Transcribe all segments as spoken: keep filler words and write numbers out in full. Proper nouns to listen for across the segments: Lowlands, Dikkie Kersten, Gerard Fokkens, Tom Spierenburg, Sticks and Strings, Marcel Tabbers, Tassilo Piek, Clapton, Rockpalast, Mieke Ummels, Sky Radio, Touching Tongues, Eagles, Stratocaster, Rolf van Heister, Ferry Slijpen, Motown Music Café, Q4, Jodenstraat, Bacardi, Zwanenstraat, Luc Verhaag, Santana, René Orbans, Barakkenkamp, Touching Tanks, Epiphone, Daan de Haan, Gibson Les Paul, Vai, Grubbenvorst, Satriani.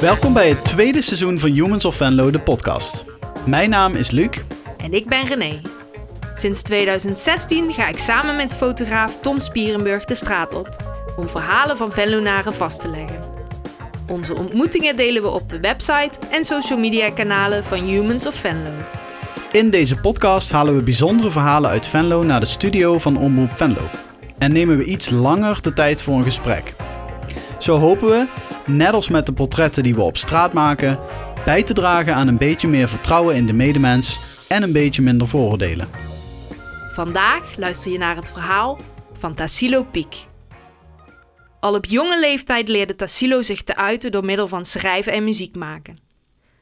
Welkom bij het tweede seizoen van Humans of Venlo, de podcast. Mijn naam is Luc. En ik ben René. Sinds tweeduizend zestien ga ik samen met fotograaf Tom Spierenburg de straat op om verhalen van Venlonaren vast te leggen. Onze ontmoetingen delen we op de website en social media kanalen van Humans of Venlo. In deze podcast halen we bijzondere verhalen uit Venlo naar de studio van Omroep Venlo. En nemen we iets langer de tijd voor een gesprek. Zo hopen we, net als met de portretten die we op straat maken, bij te dragen aan een beetje meer vertrouwen in de medemens en een beetje minder vooroordelen. Vandaag luister je naar het verhaal van Tassilo Piek. Al op jonge leeftijd leerde Tassilo zich te uiten door middel van schrijven en muziek maken.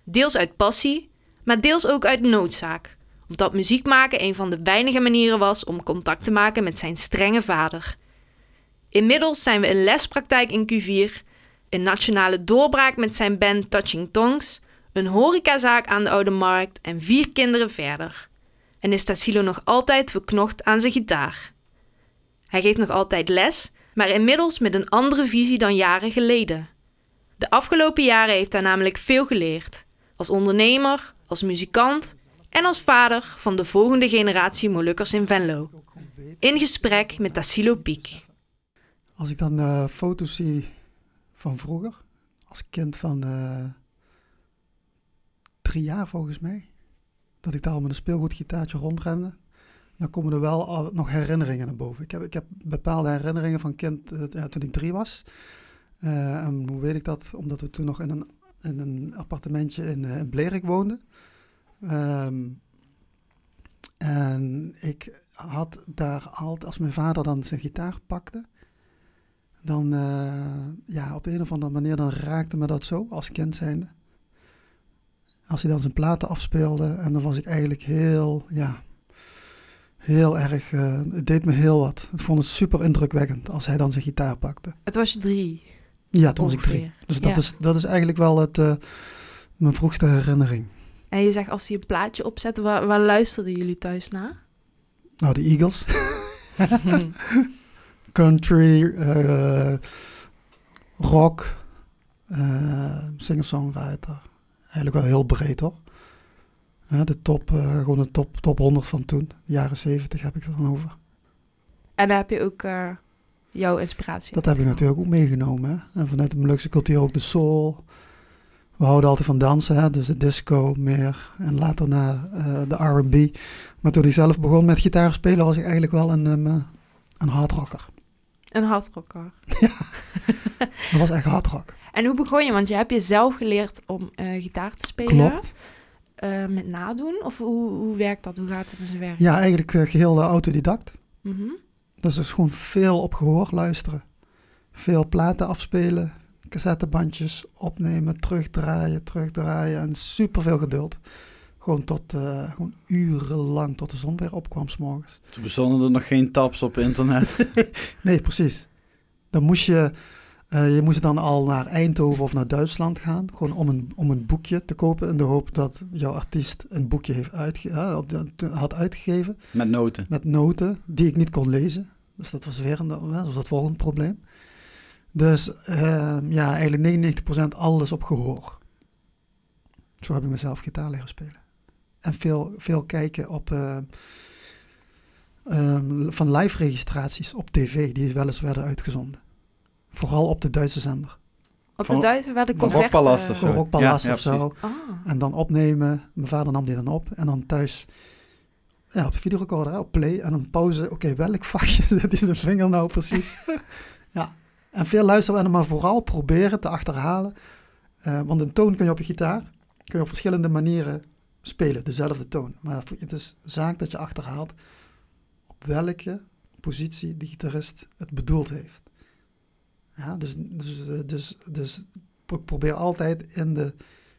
Deels uit passie, maar deels ook uit noodzaak, omdat muziek maken een van de weinige manieren was om contact te maken met zijn strenge vader. Inmiddels zijn we een lespraktijk in Q vier, een nationale doorbraak met zijn band Touching Tongues, een horecazaak aan de Oude Markt en vier kinderen verder. En is Tassilo nog altijd verknocht aan zijn gitaar. Hij geeft nog altijd les, maar inmiddels met een andere visie dan jaren geleden. De afgelopen jaren heeft hij namelijk veel geleerd. Als ondernemer, als muzikant en als vader van de volgende generatie Molukkers in Venlo. In gesprek met Tassilo Piek. Als ik dan uh, foto's zie van vroeger, als kind van uh, drie jaar volgens mij, dat ik daar al met een speelgoedgitaartje rondrende, dan komen er wel nog herinneringen naar boven. Ik heb, ik heb bepaalde herinneringen van kind, ja, toen ik drie was. Uh, en hoe weet ik dat? Omdat we toen nog in een, in een appartementje in, in Blerik woonden. Um, en ik had daar altijd, als mijn vader dan zijn gitaar pakte, dan uh, ja, op de een of andere manier dan raakte me dat zo, als kind zijnde. Als hij dan zijn platen afspeelde, en dan was ik eigenlijk heel, ja... Heel erg, uh, het deed me heel wat. Ik vond het super indrukwekkend als hij dan zijn gitaar pakte. Het was je drie? Ja, toen was ik drie. Dus dat, ja. is, dat is eigenlijk wel het, uh, mijn vroegste herinnering. En je zegt, als hij een plaatje opzette, waar, waar luisterden jullie thuis naar? Nou, de Eagles. hmm. Country, uh, rock, uh, singer-songwriter. Eigenlijk wel heel breed, hoor. De top, uh, gewoon de top, top honderd van toen. De jaren zeventig heb ik er dan over. En daar heb je ook uh, jouw inspiratie. Dat heb ik natuurlijk ook meegenomen. Hè? En vanuit de Molukse cultuur ook de soul. We houden altijd van dansen, hè? Dus de disco meer. En later na uh, de R en B. Maar toen ik zelf begon met gitaar spelen, was ik eigenlijk wel een, um, een hardrocker. Een hardrocker? Ja, dat was echt hardrock. En hoe begon je? Want je hebt jezelf geleerd om uh, gitaar te spelen. Klopt. Uh, met nadoen? Of hoe, hoe werkt dat? Hoe gaat het in zijn werk? Ja, eigenlijk uh, geheel uh, autodidact. Mm-hmm. Dus er is gewoon veel op gehoor luisteren. Veel platen afspelen, cassettebandjes opnemen, terugdraaien, terugdraaien en superveel geduld. Gewoon tot uh, gewoon urenlang tot de zon weer opkwam 's morgens. Toen bestonden er nog geen tabs op internet. Nee, precies. Dan moest je... Uh, je moest dan al naar Eindhoven of naar Duitsland gaan, gewoon om een, om een boekje te kopen in de hoop dat jouw artiest een boekje heeft uitge- uh, had uitgegeven. Met noten. Met noten, die ik niet kon lezen. Dus dat was weer een, uh, dat was het volgende probleem. Dus uh, ja, eigenlijk negenennegentig procent alles op gehoor. Zo heb ik mezelf gitaar leren spelen. En veel, veel kijken op... Uh, uh, van live registraties op tv, die wel eens werden uitgezonden. Vooral op de Duitse zender. Op de Duitse, waar de concerten... Rockpalast of zo. Rockpalast, ja, ja, of zo. Ah. En dan opnemen. Mijn vader nam die dan op. En dan thuis ja, op de videorecorder, op play. En dan pauze. Oké, okay, welk vakje zit die zijn vinger nou precies? Ja. En veel luisteren, maar vooral proberen te achterhalen. Uh, want een toon kun je op je gitaar, kun je op verschillende manieren spelen. Dezelfde toon. Maar het is zaak dat je achterhaalt op welke positie de gitarist het bedoeld heeft. Ja, dus, dus, dus, dus probeer altijd in de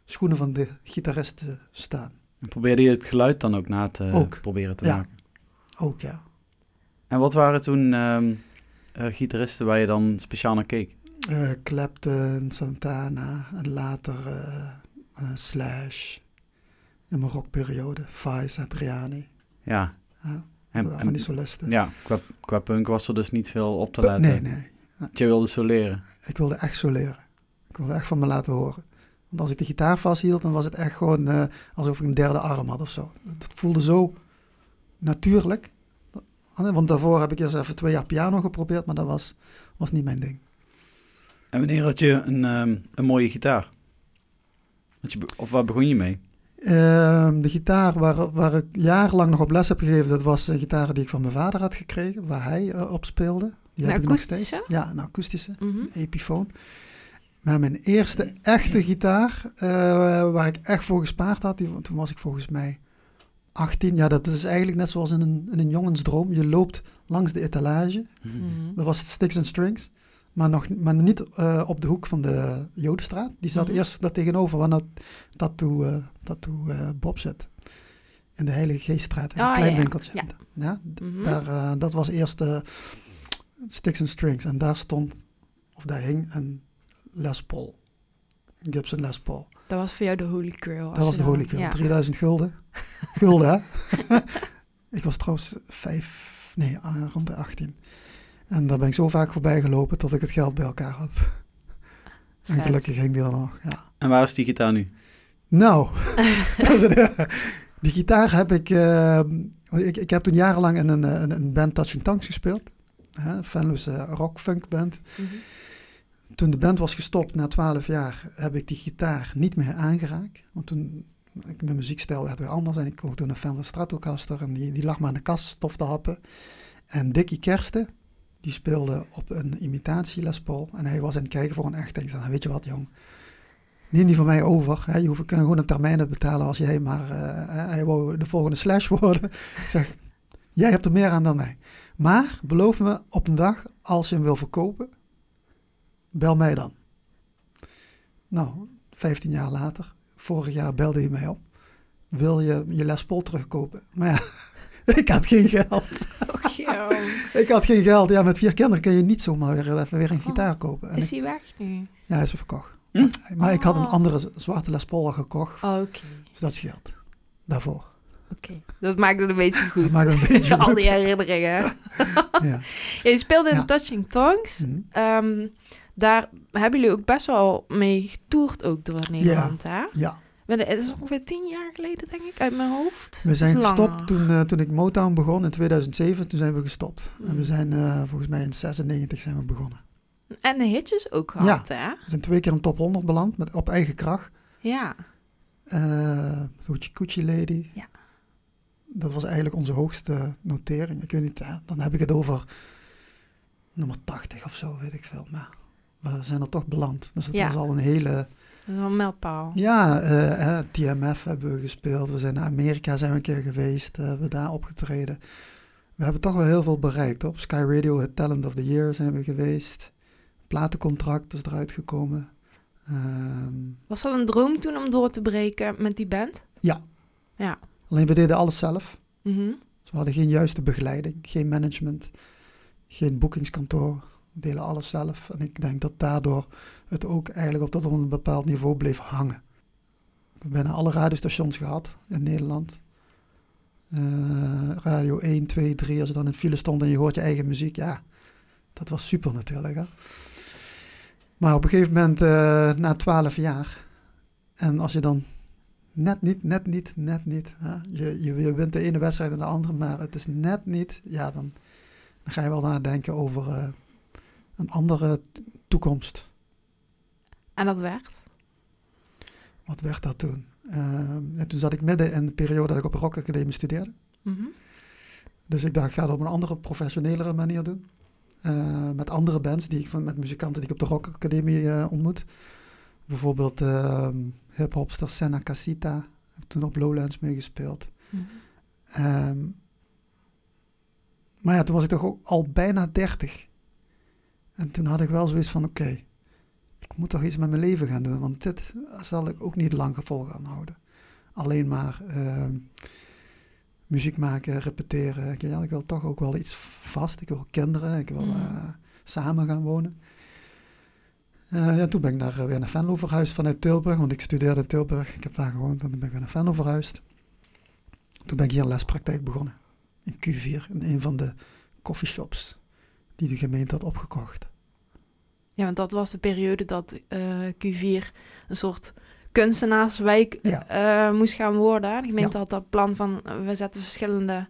schoenen van de gitarist te staan. En probeerde je het geluid dan ook na te ook. proberen te ja. maken? Ook, ja. En wat waren toen um, uh, gitaristen waar je dan speciaal naar keek? Uh, Clapton, Santana en later uh, uh, Slash. in mijn rockperiode. Vai, Satriani. Ja. Ja, en, en die solisten. Ja, qua, qua punk was er dus niet veel op te letten. Nee, nee. nee. Je wilde zo leren. Ik wilde echt zo leren. Ik wilde echt van me laten horen. Want als ik de gitaar vasthield, dan was het echt gewoon uh, alsof ik een derde arm had of zo. Het voelde zo natuurlijk. Want daarvoor heb ik eerst even twee jaar piano geprobeerd, maar dat was, was niet mijn ding. En wanneer had je een, um, een mooie gitaar? Had je, of waar begon je mee? Uh, de gitaar waar, waar ik jarenlang nog op les heb gegeven, dat was een gitaar die ik van mijn vader had gekregen, waar hij uh, op speelde. Die heb ik nog steeds. Ja, een akoestische, mm-hmm. Epiphone. Maar mijn eerste echte gitaar, uh, waar ik echt voor gespaard had, die, toen was ik volgens mij achttien. Ja, dat is eigenlijk net zoals in een, in een jongensdroom. Je loopt langs de etalage. Mm-hmm. Dat was Sticks and Strings. Maar, nog, maar niet uh, op de hoek van de Jodenstraat. Die zat mm-hmm. eerst daar tegenover, waar nou tattoo, uh, tattoo uh, Bob zit. In de Heilige Geeststraat, in een oh, klein ja, winkeltje. Ja. Ja, d- mm-hmm. daar, uh, dat was eerst uh, Sticks and Strings. En daar stond, of daar hing, een Les Paul. Gibson Les Paul. Dat was voor jou de Holy Grail. Dat was de Holy Grail. Ja. drieduizend gulden. Gulden, hè? Ik was trouwens vijf, nee, rond de achttien. En daar ben ik zo vaak voorbij gelopen tot ik het geld bij elkaar had. En gelukkig ging die dan nog, ja. En waar is die gitaar nu? Nou, die gitaar heb ik, uh, ik... Ik heb toen jarenlang in een, een, een band Touching Tanks gespeeld. Hè, Venlo's uh, rock-funk-band. Mm-hmm. Toen de band was gestopt na twaalf jaar, heb ik die gitaar niet meer aangeraakt. Want toen, ik, mijn muziekstijl werd weer anders. En ik kocht toen een fan van Stratocaster. En die, die lag maar aan de kaststof te happen. En Dikkie Kersten, die speelde op een imitatie Les Paul. En hij was aan het kijken voor een echt. En ik zei, nou, weet je wat, jong. Neem die van mij over. Hè? Je hoeft gewoon een termijn betalen als jij maar... Uh, hij wou de volgende Slash worden. Ik zeg, jij hebt er meer aan dan mij. Maar beloof me op een dag, als je hem wil verkopen... Bel mij dan. Nou, vijftien jaar later, vorig jaar belde hij mij op. Wil je je Les Paul terugkopen? Maar ja, ik had geen geld. Oh, ja. Ik had geen geld. Ja, met vier kinderen kun je niet zomaar weer, even weer een oh, gitaar kopen. En is hij weg nu? Ja, hij is verkocht. Hm? Maar oh. ik had een andere zwarte Les Paul gekocht. Oh, oké. Okay. Dus dat scheelt. Daarvoor. Oké, okay. Dat maakt het een beetje goed. Dat maakt het een beetje al die herinneringen. Ja. Ja, je speelde in ja. Touching Tongues. Mm-hmm. Um, daar hebben jullie ook best wel mee getoerd ook door Nederland, ja. hè? Ja. Het is ongeveer tien jaar geleden, denk ik, uit mijn hoofd. We zijn Langer. gestopt toen, uh, toen ik Motown begon in tweeduizend zeven. Toen zijn we gestopt. Mm. En we zijn uh, volgens mij in zesennegentig zijn we begonnen. En de hitjes ook gehad, ja. hè? We zijn twee keer een top honderd beland met, op eigen kracht. Ja. Uh, Hoochie Coochie Lady. Ja. Dat was eigenlijk onze hoogste notering. Ik weet niet, hè, dan heb ik het over nummer tachtig of zo, weet ik veel. Maar we zijn er toch beland. Dus dat ja. was al een hele... Dat is wel een mijlpaal. Ja, uh, eh, T M F hebben we gespeeld. We zijn naar Amerika zijn we een keer geweest. Uh, hebben we daar opgetreden. We hebben toch wel heel veel bereikt. Op Sky Radio, het Talent of the Year zijn we geweest. Platencontract is eruit gekomen. Um, was dat een droom toen om door te breken met die band? Ja. Ja. Alleen we deden alles zelf. Mm-hmm. Dus we hadden geen juiste begeleiding, geen management, geen boekingskantoor. We deden alles zelf. En ik denk dat daardoor het ook eigenlijk op dat op een bepaald niveau bleef hangen. Ik heb bijna alle radiostations gehad in Nederland. Uh, radio één, twee, drie, als je dan in het file stond en je hoort je eigen muziek. Ja, dat was super natuurlijk. Hè? Maar op een gegeven moment, uh, na twaalf jaar, en als je dan... Net niet, net niet, net niet. Hè? Je, je, je wint de ene wedstrijd en de andere, maar het is net niet. Ja, dan, dan ga je wel nadenken over uh, een andere toekomst. En dat werd? Wat werd dat toen? Uh, ja, toen zat ik midden in de periode dat ik op de Rock Academie studeerde. Mm-hmm. Dus ik dacht, ik ga dat op een andere, professionelere manier doen. Uh, met andere bands, die ik, met muzikanten die ik op de Rock Academie uh, ontmoet. Bijvoorbeeld... Uh, hiphopster Sena Casita. Heb toen op Lowlands meegespeeld. Mm-hmm. Um, maar ja, toen was ik toch ook al bijna dertig. En toen had ik wel zoiets van, oké, okay, ik moet toch iets met mijn leven gaan doen. Want dit zal ik ook niet lang gevolg aan houden. Alleen maar uh, muziek maken, repeteren. Ik, ja, ik wil toch ook wel iets vast. Ik wil kinderen, ik wil uh, samen gaan wonen. Uh, ja, toen ben ik daar uh, weer naar Venlo verhuisd vanuit Tilburg, want ik studeerde in Tilburg. Ik heb daar gewoond en toen ben ik weer naar Venlo verhuisd. Toen ben ik hier een lespraktijk begonnen. In Q vier, in een van de coffeeshops die de gemeente had opgekocht. Ja, want dat was de periode dat uh, Q vier een soort kunstenaarswijk ja. uh, moest gaan worden. De gemeente ja. had dat plan van, uh, we zetten verschillende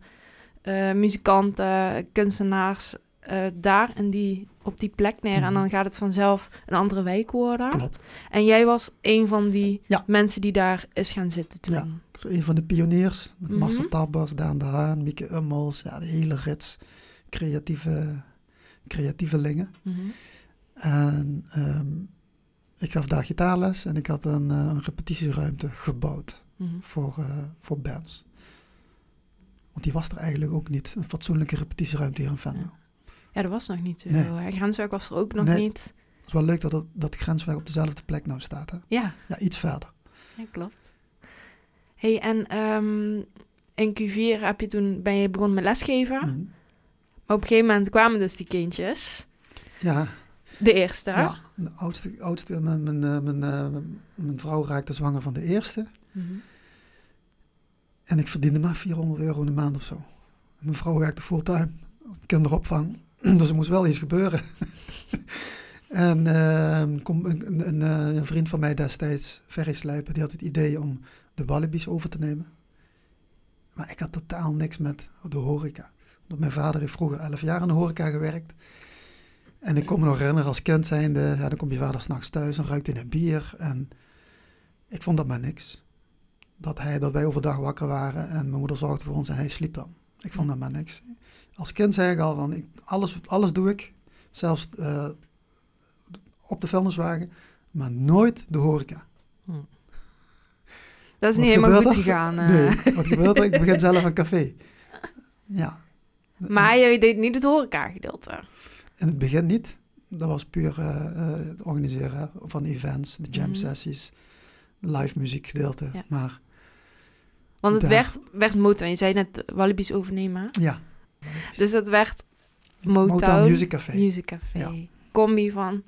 uh, muzikanten, kunstenaars uh, daar en die op die plek neer. Mm-hmm. En dan gaat het vanzelf een andere wijk worden. Klopt. En jij was een van die ja. mensen die daar is gaan zitten toen. Ja, een van de pioniers. Met Marcel mm-hmm. Tabbers, Daan de Haan, Mieke Ummels. Ja, de hele rits creatieve, creatievelingen. Mm-hmm. En um, ik gaf daar gitaarles en ik had een, uh, een repetitieruimte gebouwd mm-hmm. voor, uh, voor bands. Want die was er eigenlijk ook niet, een fatsoenlijke repetitieruimte hier in Venlo. Ja, ja dat was nog niet zo. Nee. Grenswerk was er ook nog nee. niet. Het is wel leuk dat, het, dat Grenswerk op dezelfde plek nou staat. Hè? Ja. Ja, iets verder. Ja, klopt. Hey, en um, in Q vier heb je toen, ben je begonnen met lesgeven. Mm-hmm. Maar op een gegeven moment kwamen dus die kindjes. Ja. De eerste, hè? Ja, de oudste. oudste mijn, mijn, mijn, mijn, mijn vrouw raakte zwanger van de eerste. Mm-hmm. En ik verdiende maar vierhonderd euro in de maand of zo. Mijn vrouw werkte fulltime, kinderopvang. Dus er moest wel iets gebeuren. en uh, kom, een, een, een vriend van mij destijds, Ferry Slijpen, die had het idee om de Wallabies over te nemen. Maar ik had totaal niks met de horeca. Want mijn vader heeft vroeger elf jaar in de horeca gewerkt. En ik kon me nog herinneren als kind zijnde, ja, dan komt je vader s'nachts thuis en ruikt hij naar bier. En ik vond dat maar niks. Dat, hij, dat wij overdag wakker waren en mijn moeder zorgde voor ons en hij sliep dan. Ik vond dat maar niks. Als kind zei ik al, van, ik, alles, alles doe ik, zelfs uh, op de vuilniswagen, maar nooit de horeca. Hm. Dat is wat niet helemaal goed gegaan. Uh. Nee, wat gebeurt er? Ik begin zelf een café. Ja. Maar je deed niet het horeca gedeelte. In het begin niet. Dat was puur uh, uh, het organiseren van events, de jam sessies, mm-hmm. live muziek gedeelte. Ja. Maar want het daar... werd, werd Motown. Je zei net Wallabies overnemen. Ja. Wallabies. Dus dat werd Motown, Motown Music Café. Music Café. Ja. Combi van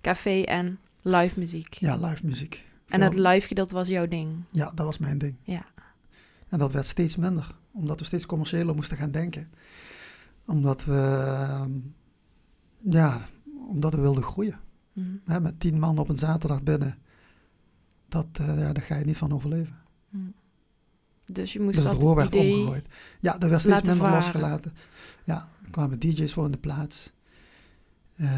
café en live muziek. Ja, live muziek. En het live gedeelte was jouw ding. Ja, dat was mijn ding. Ja. En dat werd steeds minder. Omdat we steeds commerciëler moesten gaan denken. Omdat we... Um, Ja, omdat we wilden groeien. Mm-hmm. He, met tien man op een zaterdag binnen, dat, uh, ja, daar ga je niet van overleven. Mm. Dus je moest dus dat het roer werd omgegooid. Ja, dat werd steeds minder varen. Losgelaten. Ja, er kwamen D J's voor in de plaats. Uh,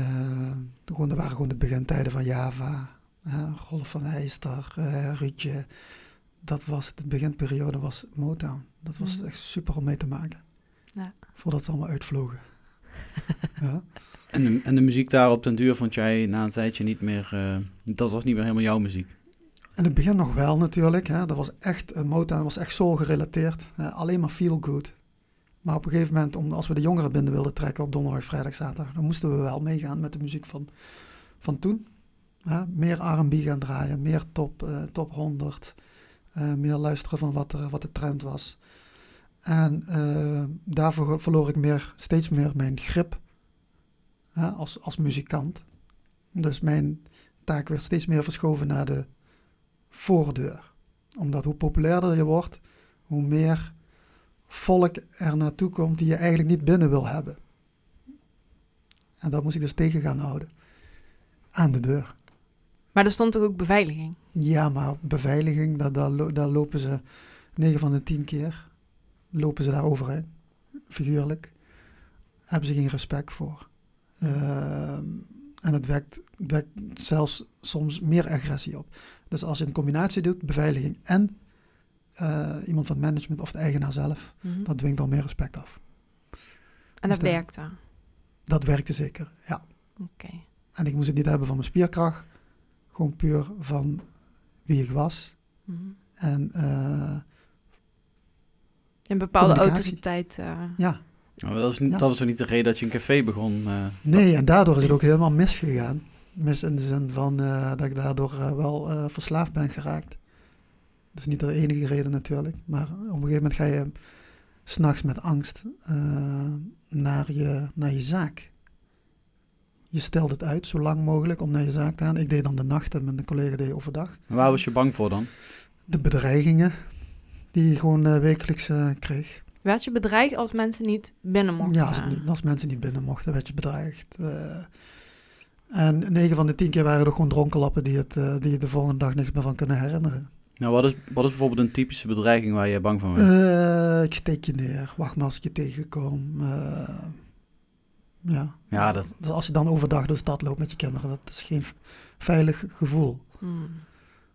gewoon, er waren gewoon de begintijden van Java, uh, Rolf van Heister, uh, Ruudje. Dat was de beginperiode, was Motown. Dat was mm. echt super om mee te maken. Ja. Voordat ze allemaal uitvlogen. ja. En de, en de muziek daar op den duur vond jij na een tijdje niet meer... Uh, dat was niet meer helemaal jouw muziek? In het begin nog wel natuurlijk. Hè. Dat was echt, uh, Motown was echt soul gerelateerd. Uh, alleen maar feel good. Maar op een gegeven moment, om, als we de jongeren binnen wilden trekken op donderdag, vrijdag, zaterdag... dan moesten we wel meegaan met de muziek van, van toen. Uh, meer R en B gaan draaien, meer top, uh, top honderd. Uh, meer luisteren van wat, er, wat de trend was. En uh, daarvoor verloor ik meer, steeds meer mijn grip... Ja, als, als muzikant. Dus mijn taak werd steeds meer verschoven naar de voordeur. Omdat hoe populairder je wordt, hoe meer volk er naartoe komt die je eigenlijk niet binnen wil hebben. En dat moest ik dus tegen gaan houden. Aan de deur. Maar er stond toch ook beveiliging? Ja, maar beveiliging, daar, daar, daar lopen ze negen van de tien keer. Lopen ze daar overheen. Figuurlijk. Daar hebben ze geen respect voor. Uh, en het wekt, wekt zelfs soms meer agressie op. Dus als je een combinatie doet, beveiliging en uh, iemand van het management of de eigenaar zelf, mm-hmm. dat dwingt al meer respect af. En dus dat werkte? Dat werkte zeker, ja. Okay. En ik moest het niet hebben van mijn spierkracht, gewoon puur van wie ik was. Mm-hmm. En uh, een bepaalde autoriteit. Uh... Ja. Maar dat, is niet, ja. dat was toch niet de reden dat je een café begon? Uh, nee, dat... en daardoor is het ook helemaal misgegaan. Mis in de zin van uh, dat ik daardoor uh, wel uh, verslaafd ben geraakt. Dat is niet de enige reden natuurlijk. Maar op een gegeven moment ga je s'nachts met angst uh, naar, je, naar je zaak. Je stelt het uit zo lang mogelijk om naar je zaak te gaan. Ik deed dan de nacht en mijn collega deed overdag. En waar was je bang voor dan? De bedreigingen. die je gewoon uh, wekelijks uh, kreeg. Werd je bedreigd als mensen niet binnen mochten? Ja, als, als mensen niet binnen mochten, werd je bedreigd. Uh, en negen van de tien keer waren er gewoon dronkenlappen die, het, uh, die je de volgende dag niks meer van kunnen herinneren. Nou, wat is, wat is bijvoorbeeld een typische bedreiging waar je bang van bent? Uh, ik steek je neer, wacht maar als ik je tegenkom. Uh, ja, ja dat... dus als je dan overdag door de stad loopt met je kinderen, dat is geen veilig gevoel. Hmm.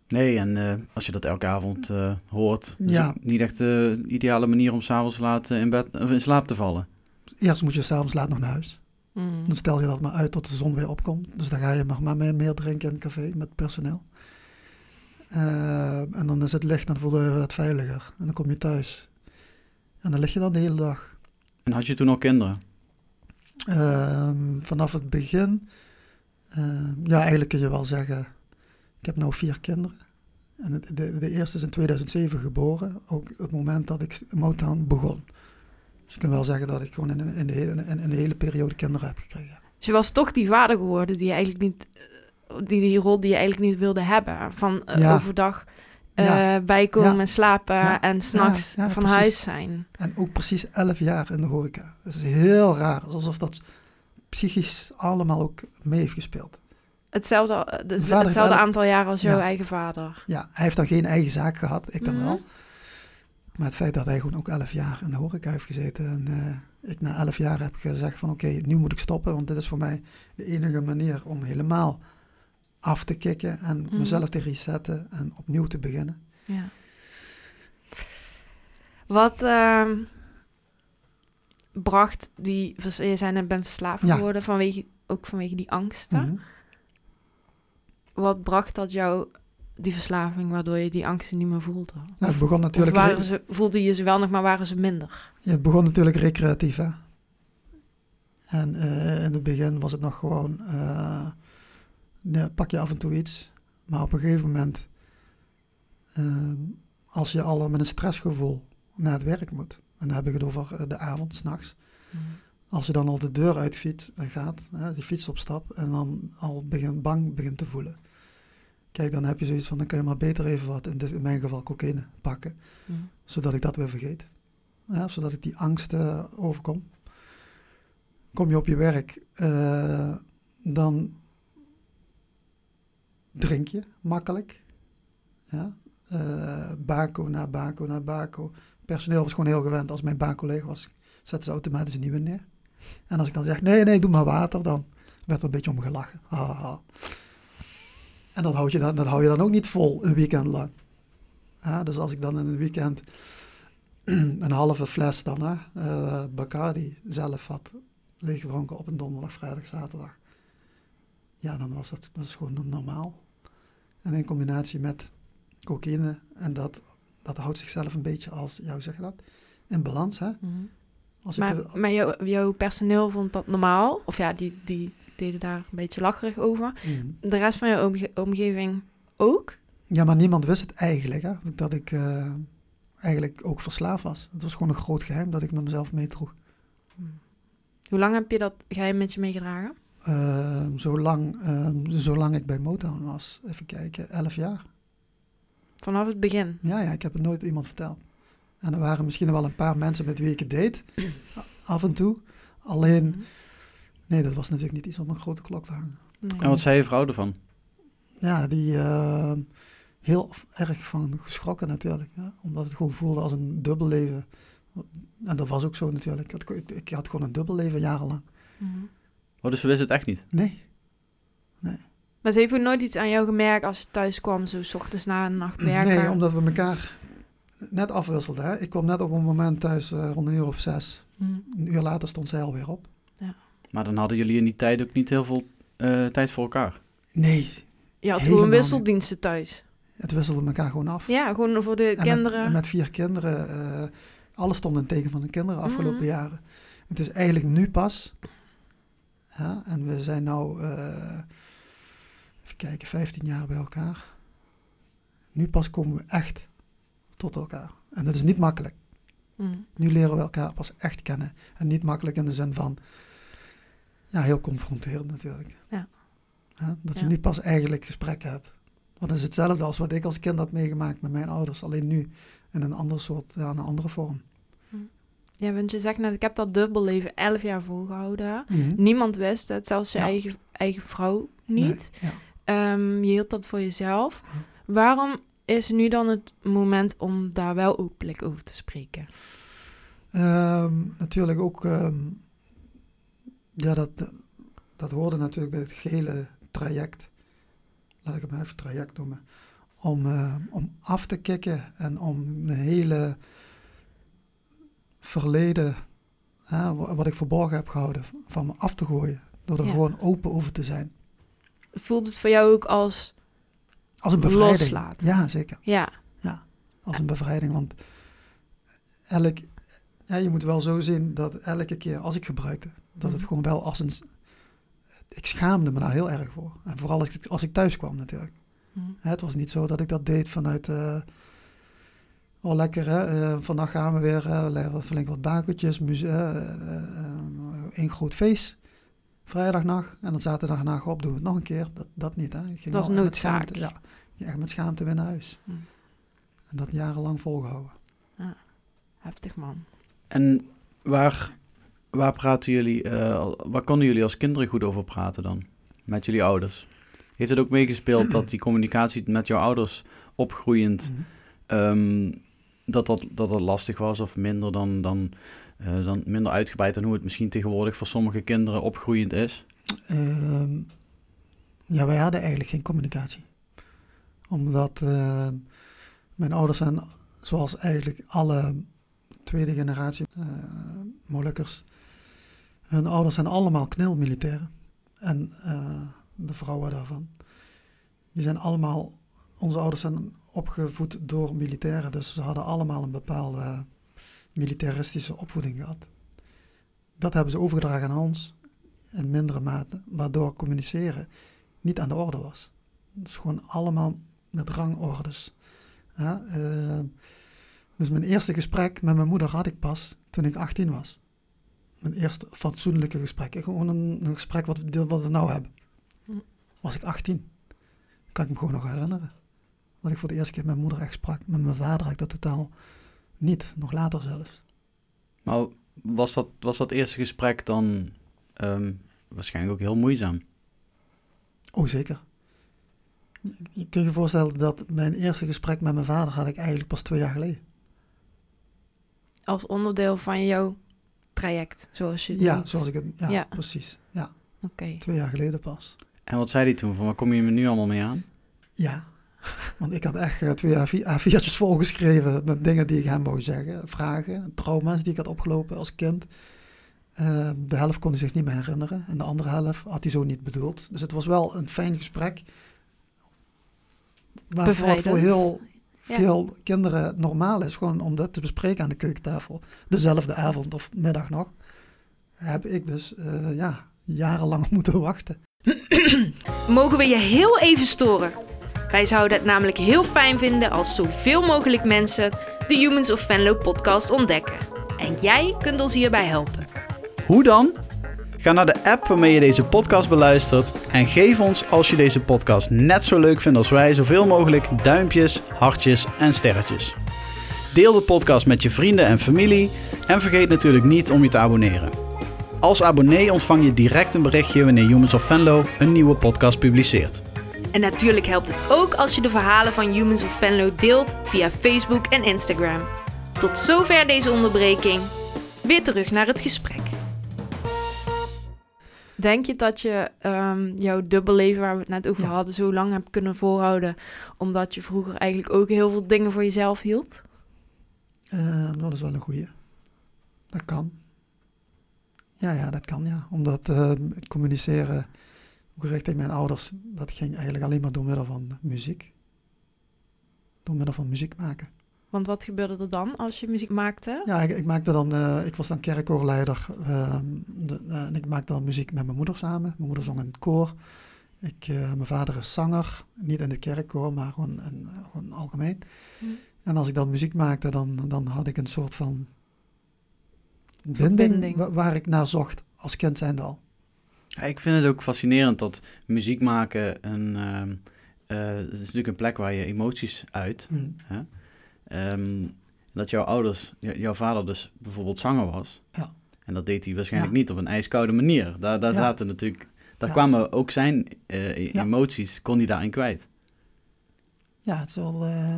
Nee, en uh, als je dat elke avond uh, hoort, is ja. het niet echt de ideale manier om 's avonds laat in bed of in slaap te vallen. Eerst moet je 's avonds laat nog naar huis. Mm. Dan stel je dat maar uit tot de zon weer opkomt. Dus dan ga je nog maar meer, meer drinken in het café met personeel. Uh, en dan is het licht, dan voel je dat veiliger. En dan kom je thuis. En dan lig je dan de hele dag. En had je toen al kinderen? Uh, vanaf het begin, uh, ja, eigenlijk kun je wel zeggen... Ik heb nu vier kinderen. En de, de, de eerste is in tweeduizend zeven geboren. Ook het moment dat ik Motown begon. Dus ik kan wel zeggen dat ik gewoon in, in, de, hele, in, in de hele periode kinderen heb gekregen. Dus je was toch die vader geworden die je eigenlijk niet... Die, die rol die je eigenlijk niet wilde hebben. Van uh, ja. overdag uh, ja. bijkomen, ja. slapen ja. en s'nachts ja. ja, ja, van precies. huis zijn. En ook precies elf jaar in de horeca. Dat is heel raar. Alsof dat psychisch allemaal ook mee heeft gespeeld. Hetzelfde, de, vader, hetzelfde vader, aantal jaren als jouw ja. eigen vader. Ja, hij heeft dan geen eigen zaak gehad, ik dan mm. wel. Maar het feit dat hij gewoon ook elf jaar in de horeca heeft gezeten... en uh, ik na elf jaar heb gezegd van oké, okay, nu moet ik stoppen... want dit is voor mij de enige manier om helemaal af te kicken... en mm. mezelf te resetten en opnieuw te beginnen. Ja. Wat uh, bracht die... Je zei net, ben verslaafd ja. geworden, vanwege, ook vanwege die angsten... Mm-hmm. Wat bracht dat jou, die verslaving, waardoor je die angsten niet meer voelde? Nou, het begon natuurlijk of waren ze, voelde je ze wel nog, maar waren ze minder? Ja, het begon natuurlijk recreatief, hè. En uh, in het begin was het nog gewoon... Uh, nee, pak je af en toe iets. Maar op een gegeven moment... Uh, als je al met een stressgevoel naar het werk moet... en dan heb ik het over de avond, 's nachts... Mm. Als je dan al de deur uit fiets en gaat, hè, die fiets opstapt... en dan al begin, bang begint te voelen. Kijk, dan heb je zoiets van... dan kan je maar beter even wat, in, dit, in mijn geval cocaïne, pakken. Mm. Zodat ik dat weer vergeet. Ja, zodat ik die angst uh, overkom. Kom je op je werk, uh, dan drink je makkelijk. Ja? Uh, bako na bako na bako. Personeel was gewoon heel gewend. Als mijn bako leeg was, zetten ze automatisch een nieuwe neer. En als ik dan zeg, nee, nee, doe maar water, dan werd er een beetje om gelachen. Ha, ha. En dat hou, je dan, dat hou je dan ook niet vol een weekend lang. Ja, dus als ik dan in een weekend een halve fles dan, hè, uh, Bacardi zelf had leeggedronken op een donderdag, vrijdag, zaterdag. Ja, dan was dat, dat is gewoon normaal. En in combinatie met cocaïne, en dat, dat houdt zichzelf een beetje als, ja, hoe zeg je dat, in balans, hè. Mm-hmm. Als maar ik de... maar jou, jouw personeel vond dat normaal? Of ja, die, die deden daar een beetje lacherig over. Mm. De rest van jouw omge- omgeving ook? Ja, maar niemand wist het eigenlijk. Hè? Dat ik uh, eigenlijk ook verslaafd was. Het was gewoon een groot geheim dat ik met mezelf meedroeg. Mm. Hoe lang heb je dat geheim met je meegedragen? Uh, zolang, uh, zolang ik bij Motown was. Even kijken, elf jaar. Vanaf het begin? Ja, ja, ik heb het nooit iemand verteld. En er waren misschien wel een paar mensen met wie ik het deed, af en toe. Alleen, nee, dat was natuurlijk niet iets om een grote klok te hangen. Nee. En wat zei je vrouw ervan? Ja, die uh, heel erg van geschrokken natuurlijk. Ja? Omdat het gewoon voelde als een dubbelleven. En dat was ook zo natuurlijk. Ik had gewoon een dubbelleven jarenlang. Mm-hmm. Oh, dus ze wist het echt niet? Nee, nee. Maar ze heeft ook nooit iets aan jou gemerkt als je thuis kwam, zo 's ochtends na een nacht werken? Nee, omdat we elkaar... net afwisselde, hè. Ik kwam net op een moment thuis uh, rond een uur of zes. Mm. Een uur later stond zij alweer op. Ja. Maar dan hadden jullie in die tijd ook niet heel veel uh, tijd voor elkaar? Nee. Je had gewoon wisseldiensten thuis? Het wisselde elkaar gewoon af. Ja, gewoon voor de en kinderen. Met, en met vier kinderen. Uh, alles stond in het teken van de kinderen afgelopen mm-hmm. jaren. Het is eigenlijk nu pas. Ja, en we zijn nou, uh, even kijken, vijftien jaar bij elkaar. Nu pas komen we echt... tot elkaar. En dat is niet makkelijk. Mm. Nu leren we elkaar pas echt kennen. En niet makkelijk in de zin van... ja, heel confronterend natuurlijk. Ja. Ja, dat ja. je nu pas eigenlijk gesprekken hebt. Wat is hetzelfde als wat ik als kind had meegemaakt met mijn ouders. Alleen nu in een ander soort, ja, een andere vorm. Ja, want je zegt net, ik heb dat dubbelleven elf jaar volgehouden. Mm-hmm. Niemand wist het, zelfs je ja. eigen, eigen vrouw niet. Nee, ja. um, je hield dat voor jezelf. Ja. Waarom is nu dan het moment om daar wel openlijk over te spreken? Um, natuurlijk ook... Um, ja, dat, dat hoorde natuurlijk bij het gehele traject. Laat ik het maar even traject noemen. Om, uh, om af te kicken en om een hele... verleden, hè, wat ik verborgen heb gehouden, van me af te gooien. Door er ja. gewoon open over te zijn. Voelt het voor jou ook als... Als een bevrijding. Loslaten. Ja, zeker. Ja. ja. Als een bevrijding, want elk, ja, je moet wel zo zien dat elke keer als ik gebruikte, dat het gewoon wel als een... Ik schaamde me daar heel erg voor. En vooral als ik, als ik thuis kwam natuurlijk. Mm. Het was niet zo dat ik dat deed vanuit... Uh, Oh, lekker hè. Uh, vandaag gaan we weer uh, flink wat bakeltjes. Muse- uh, uh, uh, Eén groot feest. Vrijdagnacht. En dan zaterdagnacht op. Doen we het nog een keer. Dat, dat niet hè. Ik ging dat was noodzaak. Schaamte, ja, ging echt met schaamte weer naar huis. Hm. En dat jarenlang volgehouden. Ja, heftig man. En waar, waar praten jullie, uh, waar konden jullie als kinderen goed over praten dan? Met jullie ouders? Heeft het ook meegespeeld dat die communicatie met jouw ouders opgroeiend... Hm. Um, Dat dat, dat dat lastig was of minder dan, dan, uh, dan minder uitgebreid dan hoe het misschien tegenwoordig voor sommige kinderen opgroeiend is? Uh, ja, wij hadden eigenlijk geen communicatie. Omdat uh, mijn ouders zijn, zoals eigenlijk alle tweede generatie uh, Molukkers, hun ouders zijn allemaal knilmilitairen. En uh, de vrouwen daarvan. Die zijn allemaal, onze ouders zijn... opgevoed door militairen. Dus ze hadden allemaal een bepaalde uh, militaristische opvoeding gehad. Dat hebben ze overgedragen aan ons in mindere mate, waardoor communiceren niet aan de orde was. Dus gewoon allemaal met rangordes. Ja, uh, dus mijn eerste gesprek met mijn moeder had ik pas toen ik achttien was. Mijn eerste fatsoenlijke gesprek. Gewoon een, een gesprek wat, wat we nou hebben. Was ik achttien. Kan ik me gewoon nog herinneren. Dat ik voor de eerste keer met mijn moeder echt sprak. Met mijn vader had ik dat totaal niet. Nog later zelfs. Maar was dat, was dat eerste gesprek dan um, waarschijnlijk ook heel moeizaam? Oh, zeker. Je kunt je voorstellen dat mijn eerste gesprek met mijn vader had ik eigenlijk pas twee jaar geleden. Als onderdeel van jouw traject, zoals je het ja, noemt. Zoals ik het, ja, ja, precies. Ja. Okay. Twee jaar geleden pas. En wat zei hij toen? Van, waar kom je me nu allemaal mee aan? Ja. Want ik had echt twee A viertjes volgeschreven met dingen die ik hem wou zeggen. Vragen, trauma's die ik had opgelopen als kind. Uh, de helft kon hij zich niet meer herinneren. En de andere helft had hij zo niet bedoeld. Dus het was wel een fijn gesprek. Maar wat voor heel ja. veel kinderen normaal is. Gewoon om dat te bespreken aan de keukentafel. Dezelfde avond of middag nog. Heb ik dus uh, ja, jarenlang moeten wachten. Mogen we je heel even storen? Wij zouden het namelijk heel fijn vinden als zoveel mogelijk mensen de Humans of Venlo podcast ontdekken. En jij kunt ons hierbij helpen. Hoe dan? Ga naar de app waarmee je deze podcast beluistert en geef ons, als je deze podcast net zo leuk vindt als wij, zoveel mogelijk duimpjes, hartjes en sterretjes. Deel de podcast met je vrienden en familie en vergeet natuurlijk niet om je te abonneren. Als abonnee ontvang je direct een berichtje wanneer Humans of Venlo een nieuwe podcast publiceert. En natuurlijk helpt het ook als je de verhalen van Humans of Venlo deelt via Facebook en Instagram. Tot zover deze onderbreking. Weer terug naar het gesprek. Denk je dat je um, jouw dubbelleven waar we het net over ja. hadden zo lang hebt kunnen volhouden... omdat je vroeger eigenlijk ook heel veel dingen voor jezelf hield? Uh, dat is wel een goeie. Dat kan. Ja, ja, dat kan, ja. Omdat uh, communiceren... richting mijn ouders, dat ging eigenlijk alleen maar door middel van muziek. Door middel van muziek maken. Want wat gebeurde er dan als je muziek maakte? Ja, ik, ik maakte dan, uh, ik was dan kerkkoorleider uh, de, uh, en ik maakte dan muziek met mijn moeder samen. Mijn moeder zong in het koor. Ik, uh, mijn vader is zanger, niet in de kerkkoor, maar gewoon, in, gewoon algemeen. Hm. En als ik dan muziek maakte, dan, dan had ik een soort van binding wa- waar ik naar zocht, als kind zijnde al. Ja, ik vind het ook fascinerend dat muziek maken een, uh, uh, het is natuurlijk een plek waar je emoties uit. Mm. Hè? Um, dat jouw ouders, j- jouw vader dus bijvoorbeeld zanger was. Ja. En dat deed hij waarschijnlijk ja. niet op een ijskoude manier. Daar, daar ja. zaten natuurlijk, daar ja. kwamen ook zijn uh, emoties, ja. kon hij daarin kwijt. Ja, het is wel, uh,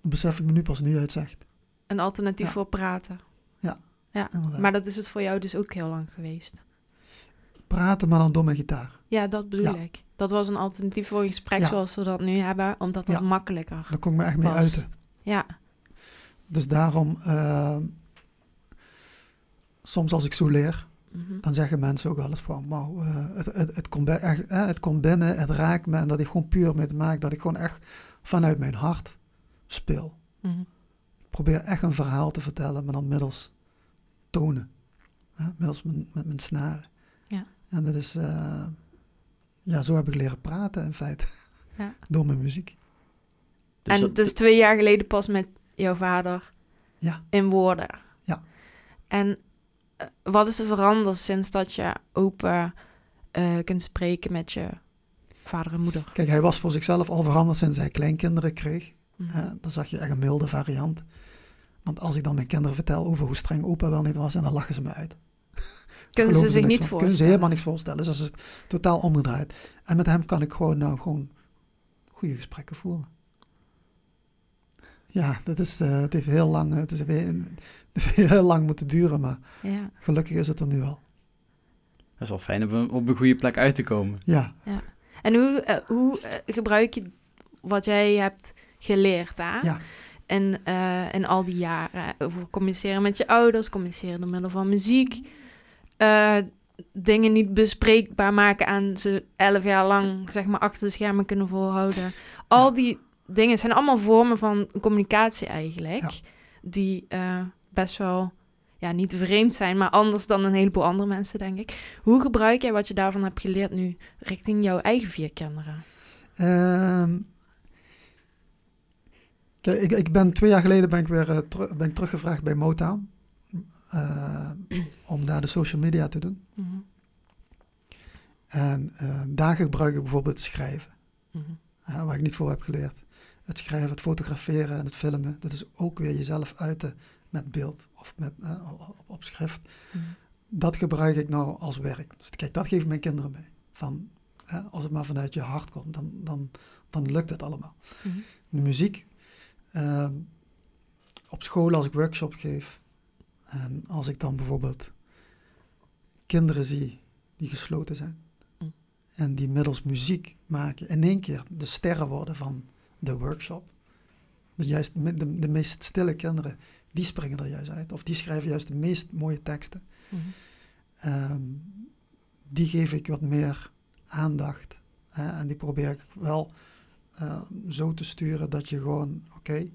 dat besef ik me nu pas nu uitzegt. Een alternatief ja. voor praten. Ja. Ja, inderdaad. Maar dat is het voor jou dus ook heel lang geweest. Praten, maar dan door mijn gitaar. Ja, dat bedoel ja. ik. Dat was een alternatief voor een gesprek ja. zoals we dat nu hebben, omdat dat ja. makkelijker Daar kon ik me echt was. mee uiten. Ja. Dus daarom, uh, soms als ik zo leer, mm-hmm. dan zeggen mensen ook alles van, wow, uh, het, het, het, komt bij, echt, eh, het komt binnen, het raakt me, en dat ik gewoon puur mee te maken, dat ik gewoon echt vanuit mijn hart speel. Mm-hmm. Ik probeer echt een verhaal te vertellen, maar dan middels tonen, hè, middels mijn, met mijn snaren. Ja. En dat is, uh, ja, zo heb ik leren praten in feite, ja. door mijn muziek. Dus en dat, dus twee jaar geleden pas met jouw vader ja. in woorden. Ja. En uh, wat is er veranderd sinds dat je open uh, kunt spreken met je vader en moeder? Kijk, hij was voor zichzelf al veranderd sinds hij kleinkinderen kreeg. Mm-hmm. Uh, dan zag je echt een milde variant. Want als ik dan mijn kinderen vertel over hoe streng opa wel niet was, en dan lachen ze me uit. Kunnen ze zich niet voorstellen? Kunnen ze helemaal niks voorstellen. Dus dat is totaal omgedraaid. En met hem kan ik gewoon nou gewoon goede gesprekken voeren. Ja, dat is, uh, het heeft heel lang, het is heel, heel lang moeten duren, maar ja. gelukkig is het er nu al. Dat is wel fijn om op een goede plek uit te komen. Ja. ja. En hoe, uh, hoe uh, gebruik je wat jij hebt geleerd daar? Ja. En uh, in al die jaren over communiceren met je ouders, communiceren door middel van muziek. Uh, dingen niet bespreekbaar maken aan ze elf jaar lang, zeg maar, achter de schermen kunnen volhouden. Al ja. die dingen zijn allemaal vormen van communicatie eigenlijk. Ja. Die uh, best wel, ja, niet vreemd zijn, maar anders dan een heleboel andere mensen, denk ik. Hoe gebruik jij wat je daarvan hebt geleerd nu richting jouw eigen vier kinderen? Um... Kijk, ik, ik ben twee jaar geleden ben ik weer uh, ter, ben ik teruggevraagd bij Motown. Uh, om daar de social media te doen. Mm-hmm. En uh, daar gebruik ik bijvoorbeeld het schrijven. Mm-hmm. Uh, waar ik niet voor heb geleerd. Het schrijven, het fotograferen en het filmen. Dat is ook weer jezelf uiten met beeld of met, uh, op, op schrift. Mm-hmm. Dat gebruik ik nou als werk. Dus kijk, dat geef ik mijn kinderen mee. Van, uh, als het maar vanuit je hart komt, dan, dan, dan lukt het allemaal. Mm-hmm. De muziek. Uh, op school als ik workshop geef en als ik dan bijvoorbeeld kinderen zie die gesloten zijn mm. en die middels muziek maken in één keer de sterren worden van de workshop, dus juist de, de, de meest stille kinderen die springen er juist uit of die schrijven juist de meest mooie teksten. Mm-hmm. um, die geef ik wat meer aandacht, hè, en die probeer ik wel Uh, zo te sturen dat je gewoon, oké, okay,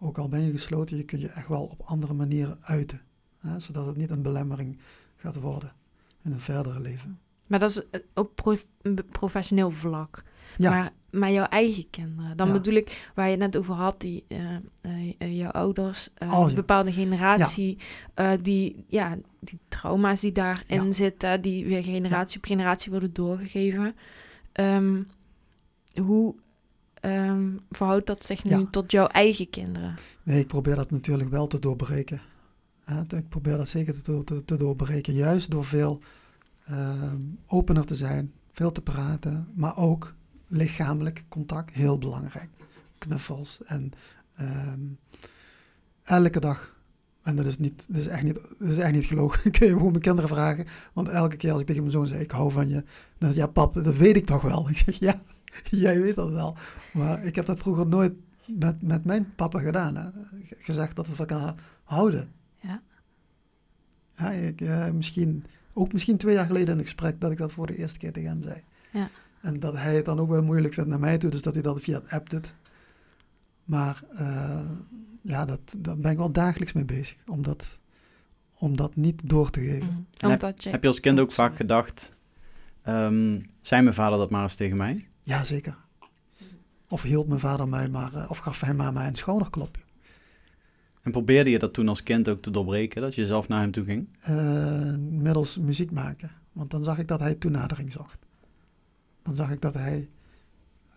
ook al ben je gesloten, je kunt je echt wel op andere manieren uiten. Hè, zodat het niet een belemmering gaat worden in een verdere leven. Maar dat is op prof, professioneel vlak. Ja. Maar, maar jouw eigen kinderen. Dan ja. bedoel ik, waar je het net over had, die, uh, uh, jouw ouders, uh, oh, ja. een bepaalde generatie, ja. Uh, die, ja, die trauma's die daarin ja. zitten, die weer generatie ja. op generatie worden doorgegeven. Um, hoe... Um, verhoudt dat zich nu ja. tot jouw eigen kinderen? Nee, ik probeer dat natuurlijk wel te doorbreken. Hè? Ik probeer dat zeker te, te, te doorbreken. Juist door veel uh, opener te zijn, veel te praten, maar ook lichamelijk contact, heel belangrijk. Knuffels en um, elke dag. En dat is, niet, dat, is echt niet, dat is echt niet gelogen. Ik kun je gewoon mijn kinderen vragen. Want elke keer als ik tegen mijn zoon zeg, ik hou van je. Dan zeg ja, pap, dat weet ik toch wel. Ik zeg, ja. Jij weet dat wel. Maar ik heb dat vroeger nooit met, met mijn papa gedaan. Hè? Gezegd dat we van elkaar houden. Ja. Ja, ik, eh, misschien, ook misschien twee jaar geleden in een gesprek dat ik dat voor de eerste keer tegen hem zei. Ja. En dat hij het dan ook wel moeilijk vindt naar mij toe. Dus dat hij dat via de app doet. Maar uh, ja, dat, daar ben ik wel dagelijks mee bezig. Om dat, om dat niet door te geven. Mm. Heb, je... heb je als kind ook vaak gedacht... Um, zei mijn vader dat maar eens tegen mij? Ja, zeker. Of hield mijn vader mij maar, of gaf hij maar mij een schouderklopje. En probeerde je dat toen als kind ook te doorbreken, dat je zelf naar hem toe ging? Uh, middels muziek maken. Want dan zag ik dat hij toenadering zocht. Dan zag ik dat hij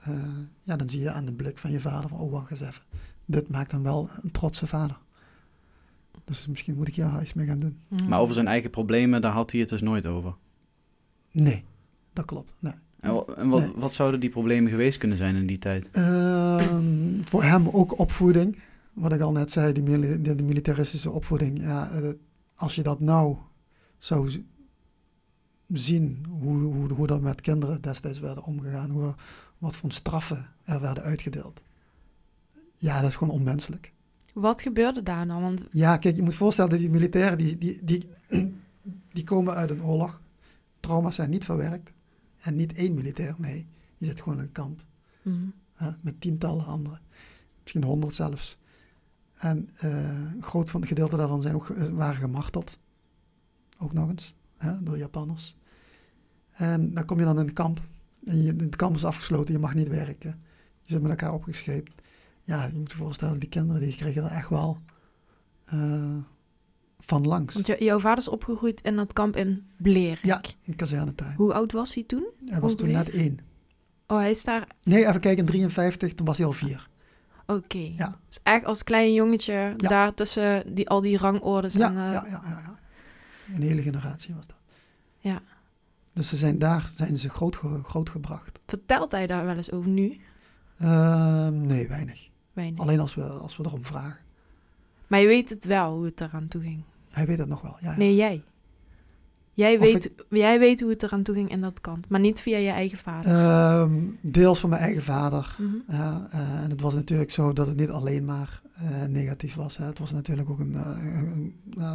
uh, ja, dan zie je aan de blik van je vader van, oh, wacht eens even. Dit maakt hem wel een trotse vader. Dus misschien moet ik ja iets mee gaan doen. Mm. Maar over zijn eigen problemen, daar had hij het dus nooit over? Nee, dat klopt. Nee. En, w- en wat, nee. wat zouden die problemen geweest kunnen zijn in die tijd? Uh, voor hem ook opvoeding. Wat ik al net zei, die, mili- die militaristische opvoeding. Ja, uh, als je dat nou zou z- zien, hoe, hoe, hoe dat met kinderen destijds werden omgegaan, hoe, wat voor straffen er werden uitgedeeld. Ja, dat is gewoon onmenselijk. Wat gebeurde daar nou? Want... Ja, kijk, je moet voorstellen dat die militairen, die, die, die, die komen uit een oorlog. Trauma's zijn niet verwerkt. En niet één militair, nee. Je zit gewoon in een kamp. Mm-hmm. Hè, met tientallen anderen. Misschien honderd zelfs. En uh, een groot van het gedeelte daarvan zijn ook, waren gemarteld. Ook nog eens. Hè, door Japanners. En dan kom je dan in een kamp. En je, het kamp is afgesloten, je mag niet werken. Je zit met elkaar opgescheept. Ja, je moet je voorstellen, die kinderen die kregen er echt wel uh, van langs. Want jou, jouw vader is opgegroeid in dat kamp in Blerik. Ja, in kazernetijd. Hoe oud was hij toen? Hij was ongeveer? Toen net één. Oh, hij is daar... Nee, even kijken, in drieënvijftig, toen was hij al vier. Oké. Okay. Ja. Dus echt als klein jongetje, ja. Daar tussen die, al die rangordes. Ja, en, uh... ja, ja, ja, ja. Een hele generatie was dat. Ja. Dus ze zijn daar zijn ze groot, groot gebracht. Vertelt hij daar wel eens over nu? Uh, nee, weinig. Weinig. Alleen als we, als we erom vragen. Maar je weet het wel, hoe het eraan toe ging. Hij weet dat nog wel, ja. ja. Nee, jij. Jij weet, ik... jij weet hoe het eraan toe ging en dat kan. Maar niet via je eigen vader. Uh, deels van mijn eigen vader. Mm-hmm. Ja, uh, en het was natuurlijk zo dat het niet alleen maar uh, negatief was. Hè. Het was natuurlijk ook een... Uh, een uh,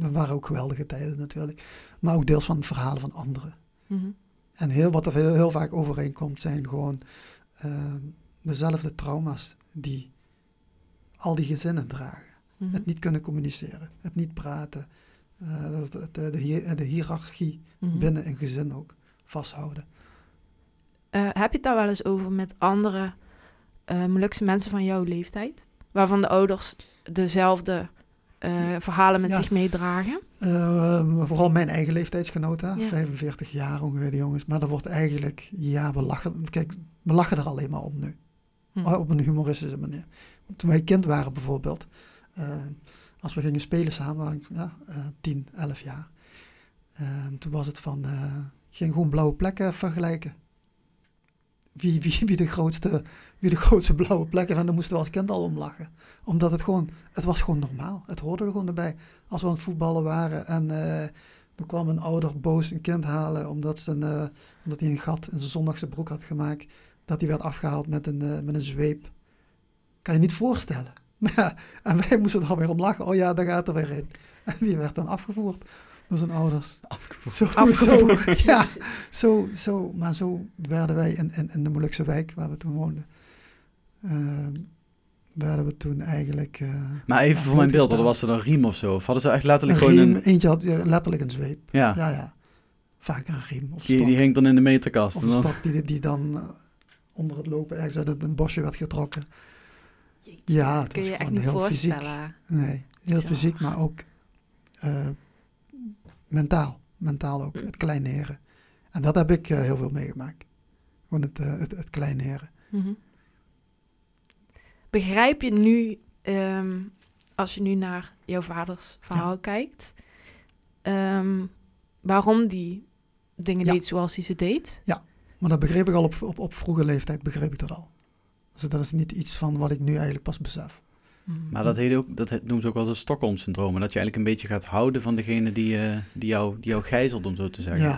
er waren ook geweldige tijden natuurlijk. Maar ook deels van het verhalen van anderen. Mm-hmm. En heel, wat er heel, heel vaak overeenkomt zijn gewoon... Uh, dezelfde trauma's die al die gezinnen dragen. Mm-hmm. Het niet kunnen communiceren, het niet praten, uh, het, het, de, de hiërarchie mm-hmm. binnen een gezin ook vasthouden. Uh, heb je het daar wel eens over met andere uh, Molukse mensen van jouw leeftijd? Waarvan de ouders dezelfde uh, verhalen met ja. zich meedragen? Uh, vooral mijn eigen leeftijdsgenoten, ja. vijfenveertig jaar ongeveer de jongens. Maar dat wordt eigenlijk, ja, we lachen. Kijk, we lachen er alleen maar om nu. Hm. Op een humoristische manier. Toen wij kind waren bijvoorbeeld. Uh, als we gingen spelen samen. Waren we, ja, uh, tien, elf jaar. Uh, toen was het van. Uh, ging gewoon blauwe plekken vergelijken. Wie, wie, wie, de grootste, wie de grootste blauwe plekken. En daar moesten we als kind al om lachen. Omdat het gewoon. Het was gewoon normaal. Het hoorde er gewoon erbij. Als we aan het voetballen waren. En uh, toen kwam een ouder boos een kind halen. Omdat, zijn, uh, omdat hij een gat in zijn zondagse broek had gemaakt. Dat die werd afgehaald met een, uh, met een zweep. Kan je niet voorstellen. Ja, en wij moesten er alweer om lachen. Oh ja, daar gaat er weer in. En die werd dan afgevoerd door zijn ouders. Afgevoerd. Zo, afgevoerd. Zo, ja, zo, zo, maar zo werden wij in, in, in de Molukse wijk waar we toen woonden. Uh, werden we toen eigenlijk... Uh, maar even voor mijn beeld, was er een riem of zo? Of hadden ze echt letterlijk een riem, gewoon een... Eentje had ja, letterlijk een zweep. Ja, ja. ja. Vaak een riem of stok. Die, die hing dan in de meterkast. Of een dan... stok die, die dan... Uh, onder het lopen ergens uit het, een bosje werd getrokken. Ja, het kun je, je echt niet heel voorstellen. Fysiek. Nee, heel Zo. fysiek, maar ook uh, mentaal. Mentaal ook, het kleineren. En dat heb ik uh, heel veel meegemaakt. Gewoon het, uh, het, het kleineren. Mm-hmm. Begrijp je nu, um, als je nu naar jouw vaders verhaal ja. kijkt, um, waarom die dingen ja. deed zoals hij ze deed? Ja. Maar dat begreep ik al op, op, op vroege leeftijd, begreep ik dat al. Dus dat is niet iets van wat ik nu eigenlijk pas besef. Maar dat, heet ook, dat noemen ze ook wel het Stockholm-syndroom. Dat je eigenlijk een beetje gaat houden van degene die, uh, die, jou, die jou gijzelt, om zo te zeggen.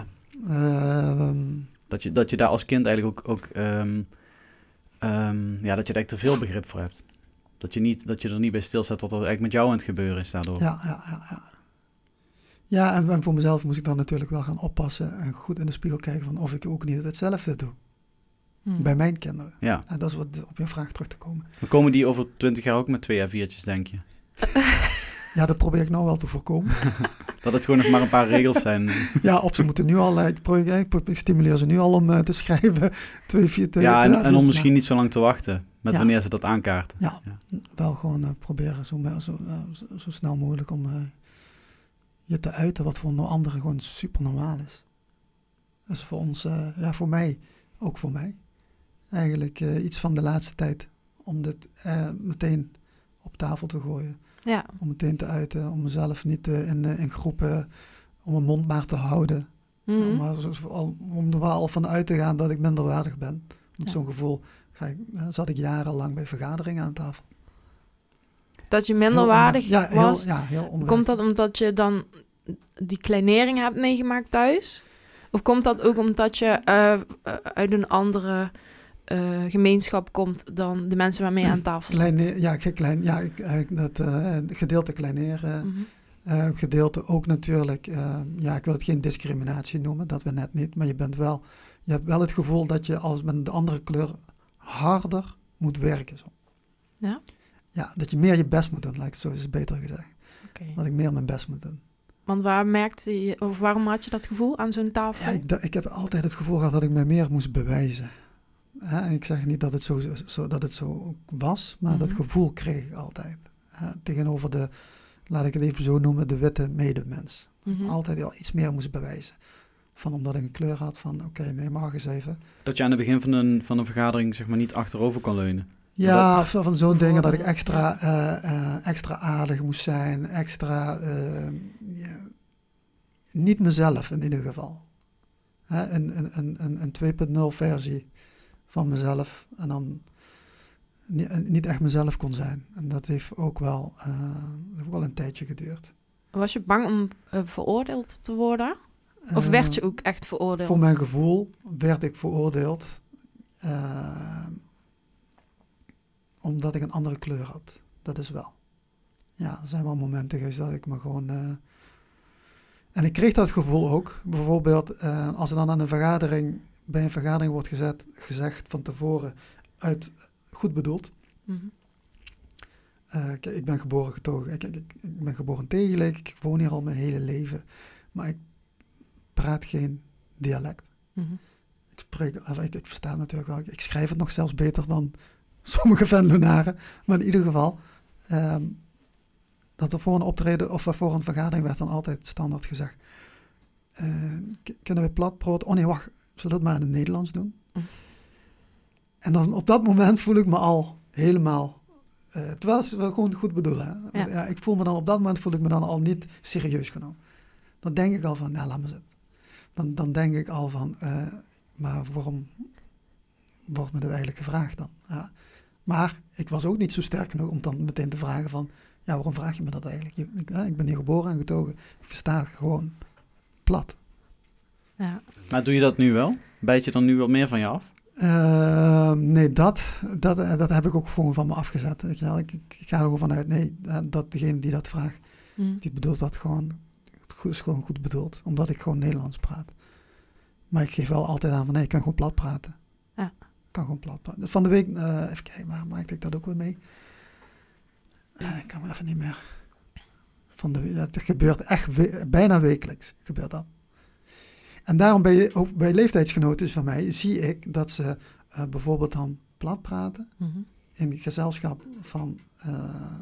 Ja. Uh, dat, je, dat je daar als kind eigenlijk ook... ook um, um, ja, dat je daar te veel begrip voor hebt. Dat je, niet, dat je er niet bij stilstaat wat er eigenlijk met jou aan het gebeuren is daardoor. Ja, ja, ja. ja. Ja, en, en voor mezelf moest ik dan natuurlijk wel gaan oppassen en goed in de spiegel kijken van of ik ook niet hetzelfde doe. Hmm. Bij mijn kinderen. Ja. En dat is wat op je vraag terug te komen. Maar komen die over twintig jaar ook met twee A viertjes, denk je? Ja, dat probeer ik nou wel te voorkomen. Dat het gewoon nog maar een paar regels zijn. Ja, of ze moeten nu al, ik, probeer, ik, probeer, ik stimuleer ze nu al om uh, te schrijven twee, vier, twee, Ja, en, en om maar. misschien niet zo lang te wachten met ja. wanneer ze dat aankaarten. Ja, ja. wel gewoon uh, proberen zo, zo, uh, zo, zo snel mogelijk om... Uh, je te uiten wat voor anderen gewoon super normaal is. Dat is voor ons, uh, ja, voor mij, ook voor mij. eigenlijk uh, iets van de laatste tijd. Om dit uh, meteen op tafel te gooien. Ja. Om meteen te uiten. Om mezelf niet uh, in, uh, in groepen, om mijn mond maar te houden. Mm-hmm. Ja, maar zo, al, om er wel van uit te gaan dat ik minderwaardig ben. Met ja. zo'n gevoel ga ik, uh, zat ik jarenlang bij vergaderingen aan tafel. Dat je minderwaardig heel onwaar, ja, was? Heel, ja, heel onwaar. Komt dat omdat je dan die kleinering hebt meegemaakt thuis? Of komt dat ook omdat je uh, uit een andere uh, gemeenschap komt dan de mensen waarmee je aan tafel zit? Kleine, ja, klein, ja ik, dat uh, gedeelte kleineren. Mm-hmm. Uh, gedeelte ook natuurlijk. Uh, ja, ik wil het geen discriminatie noemen, dat we net niet. Maar je bent wel, je hebt wel het gevoel dat je als met de andere kleur harder moet werken. Zo. Ja? Ja, dat je meer je best moet doen, lijkt het zo is het beter gezegd. Okay. Dat ik meer mijn best moet doen. Want waar merkte je, of waarom had je dat gevoel aan zo'n tafel? Ja, ik, d- ik heb altijd het gevoel gehad dat ik mij meer moest bewijzen. Ja, en ik zeg niet dat het zo, zo, dat het zo was, maar mm-hmm. dat gevoel kreeg ik altijd. Ja, tegenover de, laat ik het even zo noemen, de witte medemens. Mm-hmm. Altijd al iets meer moest bewijzen. Van omdat ik een kleur had van, oké, okay, nee, mag eens even. Dat je aan het begin van een, van een vergadering zeg maar niet achterover kon leunen. Ja, of van zo'n dingen dat ik extra, uh, uh, extra aardig moest zijn, extra, uh, yeah, niet mezelf in ieder geval. Hè, een, een, een, een twee punt nul versie van mezelf en dan niet, niet echt mezelf kon zijn. En dat heeft ook wel, uh, heeft wel een tijdje geduurd. Was je bang om uh, veroordeeld te worden? Of uh, werd je ook echt veroordeeld? Voor mijn gevoel werd ik veroordeeld. Uh, Omdat ik een andere kleur had. Dat is wel. Ja, er zijn wel momenten geweest dat ik me gewoon... Uh... En ik kreeg dat gevoel ook. Bijvoorbeeld, uh, als er dan aan een vergadering... bij een vergadering wordt gezet, gezegd van tevoren... uit goed bedoeld. Mm-hmm. Uh, ik, ik ben geboren getogen. Ik, ik, ik ben geboren Tegelijk. Ik woon hier al mijn hele leven. Maar ik praat geen dialect. Mm-hmm. Ik, spreek, uh, ik, ik versta het natuurlijk wel. Ik, ik schrijf het nog zelfs beter dan... sommige Venlonaren, maar in ieder geval um, dat er voor een optreden of voor een vergadering werd dan altijd standaard gezegd. Uh, k- kunnen we platbrood? Oh nee, wacht, zullen we dat maar in het Nederlands doen? Mm. En dan op dat moment voel ik me al helemaal, uh, het was wel gewoon goed bedoelen. Ja. Ja, ik voel me dan op dat moment voel ik me dan al niet serieus genomen. Dan denk ik al van, nou, laat me zitten. Dan, dan denk ik al van, uh, maar waarom wordt me dat eigenlijk gevraagd dan? Ja. Maar ik was ook niet zo sterk genoeg om dan meteen te vragen van... ja, waarom vraag je me dat eigenlijk? Ik, ik ben hier geboren en getogen. Ik versta gewoon plat. Ja. Maar doe je dat nu wel? Bijt je dan nu wel meer van je af? Uh, nee, dat, dat, dat heb ik ook gewoon van me afgezet. Ik, ik, ik ga er gewoon vanuit, nee, dat degene die dat vraagt... Mm. die bedoelt dat gewoon, is gewoon goed bedoeld. Omdat ik gewoon Nederlands praat. Maar ik geef wel altijd aan van, nee, ik kan gewoon plat praten. Ja. kan gewoon plat. Van de week, uh, even kijken, maar maakte ik dat ook weer mee? Uh, ik kan me even niet meer. Van de, het gebeurt echt we- bijna wekelijks. Gebeurt dat. En daarom bij, ook bij leeftijdsgenoten van mij zie ik dat ze uh, bijvoorbeeld dan plat praten mm-hmm. in het gezelschap van uh,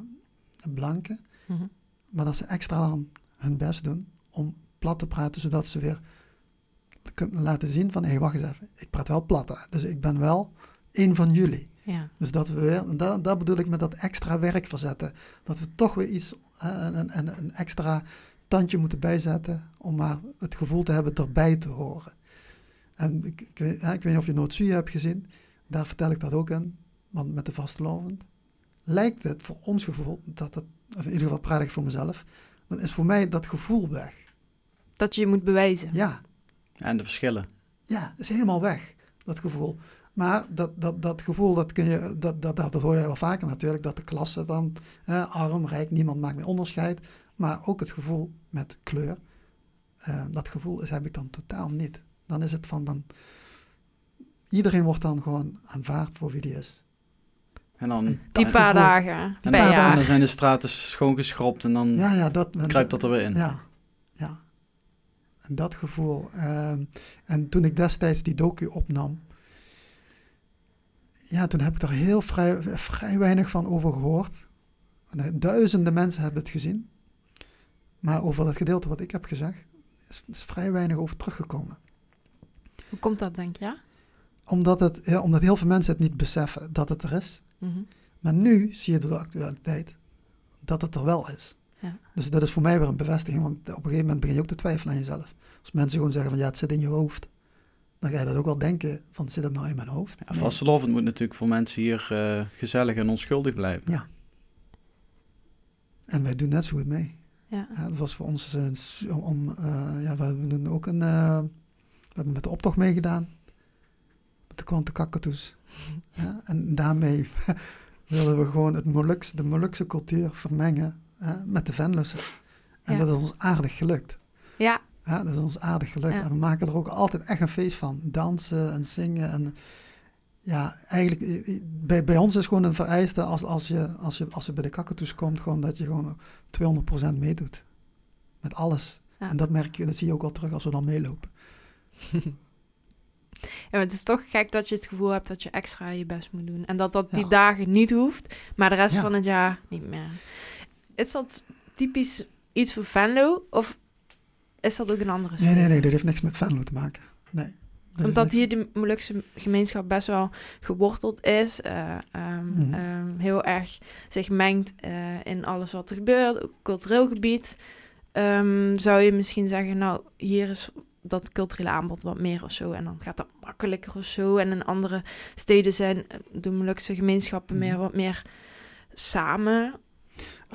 blanken, mm-hmm. maar dat ze extra aan hun best doen om plat te praten, zodat ze weer kunnen laten zien van, hé, hey, wacht eens even, ik praat wel plat, dus ik ben wel één van jullie. Ja. Dus dat we weer, dat, dat bedoel ik met dat extra werk verzetten, dat we toch weer iets, een, een, een extra tandje moeten bijzetten, om maar het gevoel te hebben erbij te horen. En ik, ik, weet, ik weet niet of je Noord-Zuid hebt gezien, daar vertel ik dat ook in, want met de vastelovend lijkt het voor ons gevoel, dat het, of in ieder geval praat ik voor mezelf, dan is voor mij dat gevoel weg. Dat je je moet bewijzen. Ja. En de verschillen. Ja, het is helemaal weg, dat gevoel. Maar dat, dat, dat gevoel, dat, kun je, dat, dat, dat hoor je wel vaker natuurlijk, dat de klasse dan, eh, arm, rijk, niemand maakt meer onderscheid. Maar ook het gevoel met kleur, eh, dat gevoel is, heb ik dan totaal niet. Dan is het van, dan, iedereen wordt dan gewoon aanvaard voor wie die is. En dan, en die paar gevoel, dagen. Die en, paar dagen. En dan zijn de straten schoongeschropt en dan ja, ja, dat, kruipt dat er weer in. Ja, ja. Dat gevoel. Uh, en toen ik destijds die docu opnam, ja, toen heb ik er heel vrij, vrij weinig van over gehoord. Duizenden mensen hebben het gezien. Maar over dat gedeelte wat ik heb gezegd, is, is vrij weinig over teruggekomen. Hoe komt dat, denk je? Omdat, het, ja, omdat heel veel mensen het niet beseffen dat het er is. Mm-hmm. Maar nu zie je door de actualiteit dat het er wel is. Ja. Dus dat is voor mij weer een bevestiging. Want op een gegeven moment begin je ook te twijfelen aan jezelf. Als mensen gewoon zeggen van ja, het zit in je hoofd. Dan ga je dat ook wel denken van zit dat nou in mijn hoofd? Ja, vastelovend moet natuurlijk voor mensen hier uh, gezellig en onschuldig blijven. Ja. En wij doen net zo goed mee. Ja. Ja, dat was voor ons uh, om... Uh, ja, we doen ook een... Uh, we hebben met de optocht meegedaan. Met de Quante Kakatoes. Ja, en daarmee wilden we gewoon het Molukse, de Molukse cultuur vermengen uh, met de Venlussen. En ja. dat is ons aardig gelukt. Ja. Ja, dat is ons aardig gelukt. Ja. En we maken er ook altijd echt een feest van. Dansen en zingen. En ja, eigenlijk... Bij, bij ons is gewoon een vereiste... Als, als, je, als, je, als je bij de Kakatoes komt... gewoon dat je gewoon tweehonderd procent meedoet. Met alles. Ja. En dat merk je, dat zie je ook al terug als we dan meelopen. Ja, maar het is toch gek dat je het gevoel hebt... dat je extra je best moet doen. En dat dat die ja. dagen niet hoeft... maar de rest ja. van het jaar niet meer. Is dat typisch iets voor Venlo? Of... Is dat ook een andere stijl? Nee, nee, nee, dat heeft niks met Venlo te maken. Nee, omdat hier de Molukse gemeenschap best wel geworteld is. Uh, um, mm-hmm. um, heel erg zich mengt uh, in alles wat er gebeurt. Ook cultureel gebied. Um, zou je misschien zeggen, nou, hier is dat culturele aanbod wat meer of zo. En dan gaat dat makkelijker of zo. En in andere steden zijn de Molukse gemeenschappen mm-hmm. meer, wat meer samen...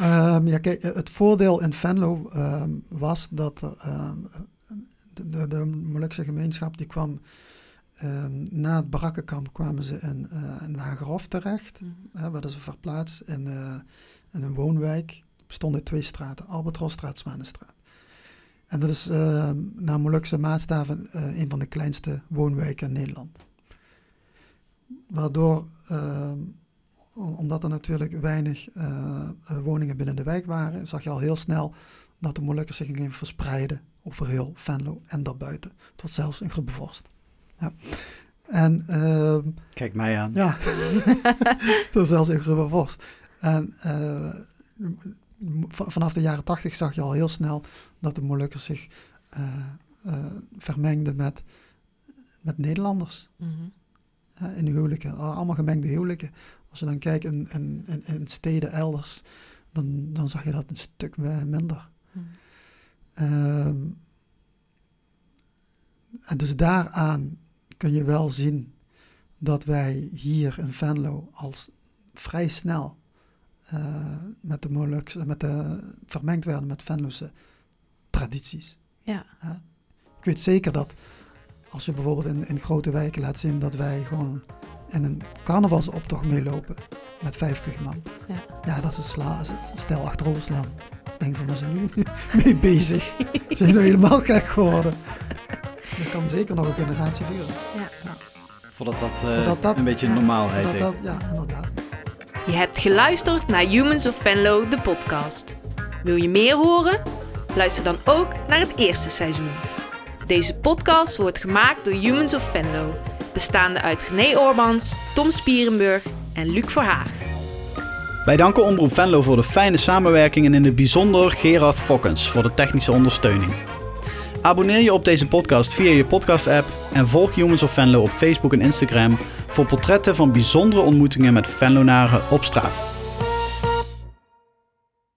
Um, ja, kijk, het voordeel in Venlo um, was dat um, de, de, de Molukse gemeenschap die kwam um, na het barakkenkamp kwamen ze in, uh, in Lagerhof terecht. Mm-hmm. Hè, werden ze verplaatst in, uh, in een woonwijk. Bestonden twee straten, Albatrosstraat, Zwanenstraat. En dat is uh, naar Molukse maatstaven uh, een van de kleinste woonwijken in Nederland. Waardoor... Uh, Omdat er natuurlijk weinig uh, woningen binnen de wijk waren... zag je al heel snel dat de Molukkers zich gingen verspreiden... over heel Venlo en daarbuiten. Tot zelfs in Grubbenvorst. Ja. En, uh, Kijk mij aan. Ja, tot zelfs in Grubbenvorst. En uh, v- vanaf de jaren tachtig zag je al heel snel... dat de Molukkers zich uh, uh, vermengden met, met Nederlanders. Mm-hmm. Uh, in huwelijken, allemaal gemengde huwelijken... Als je dan kijkt in, in, in, in steden elders, dan, dan zag je dat een stuk minder. Hmm. Um, en dus daaraan kun je wel zien dat wij hier in Venlo als vrij snel uh, met de Molux, met de, vermengd werden met Venlose tradities. Ja. Uh, ik weet zeker dat als je bijvoorbeeld in, in grote wijken laat zien dat wij gewoon... en een carnavalsoptocht meelopen met vijftig man. Ja, ja dat is een, sla, een stijl achterover slaan. Ik denk van, waar zijn jullie mee bezig? Zijn jullie helemaal gek geworden? Dat kan zeker nog een generatie duren. Ja. Ja. Voordat, dat, uh, voordat dat een beetje normaalheid heeft. Dat, ja, inderdaad. Je hebt geluisterd naar Humans of Venlo, de podcast. Wil je meer horen? Luister dan ook naar het eerste seizoen. Deze podcast wordt gemaakt door Humans of Venlo... bestaande uit René Orbans, Tom Spierenburg en Luc Verhaag. Wij danken Omroep Venlo voor de fijne samenwerking... en in het bijzonder Gerard Fokkens voor de technische ondersteuning. Abonneer je op deze podcast via je podcast-app... en volg Humans of Venlo op Facebook en Instagram... voor portretten van bijzondere ontmoetingen met Venlonaren op straat.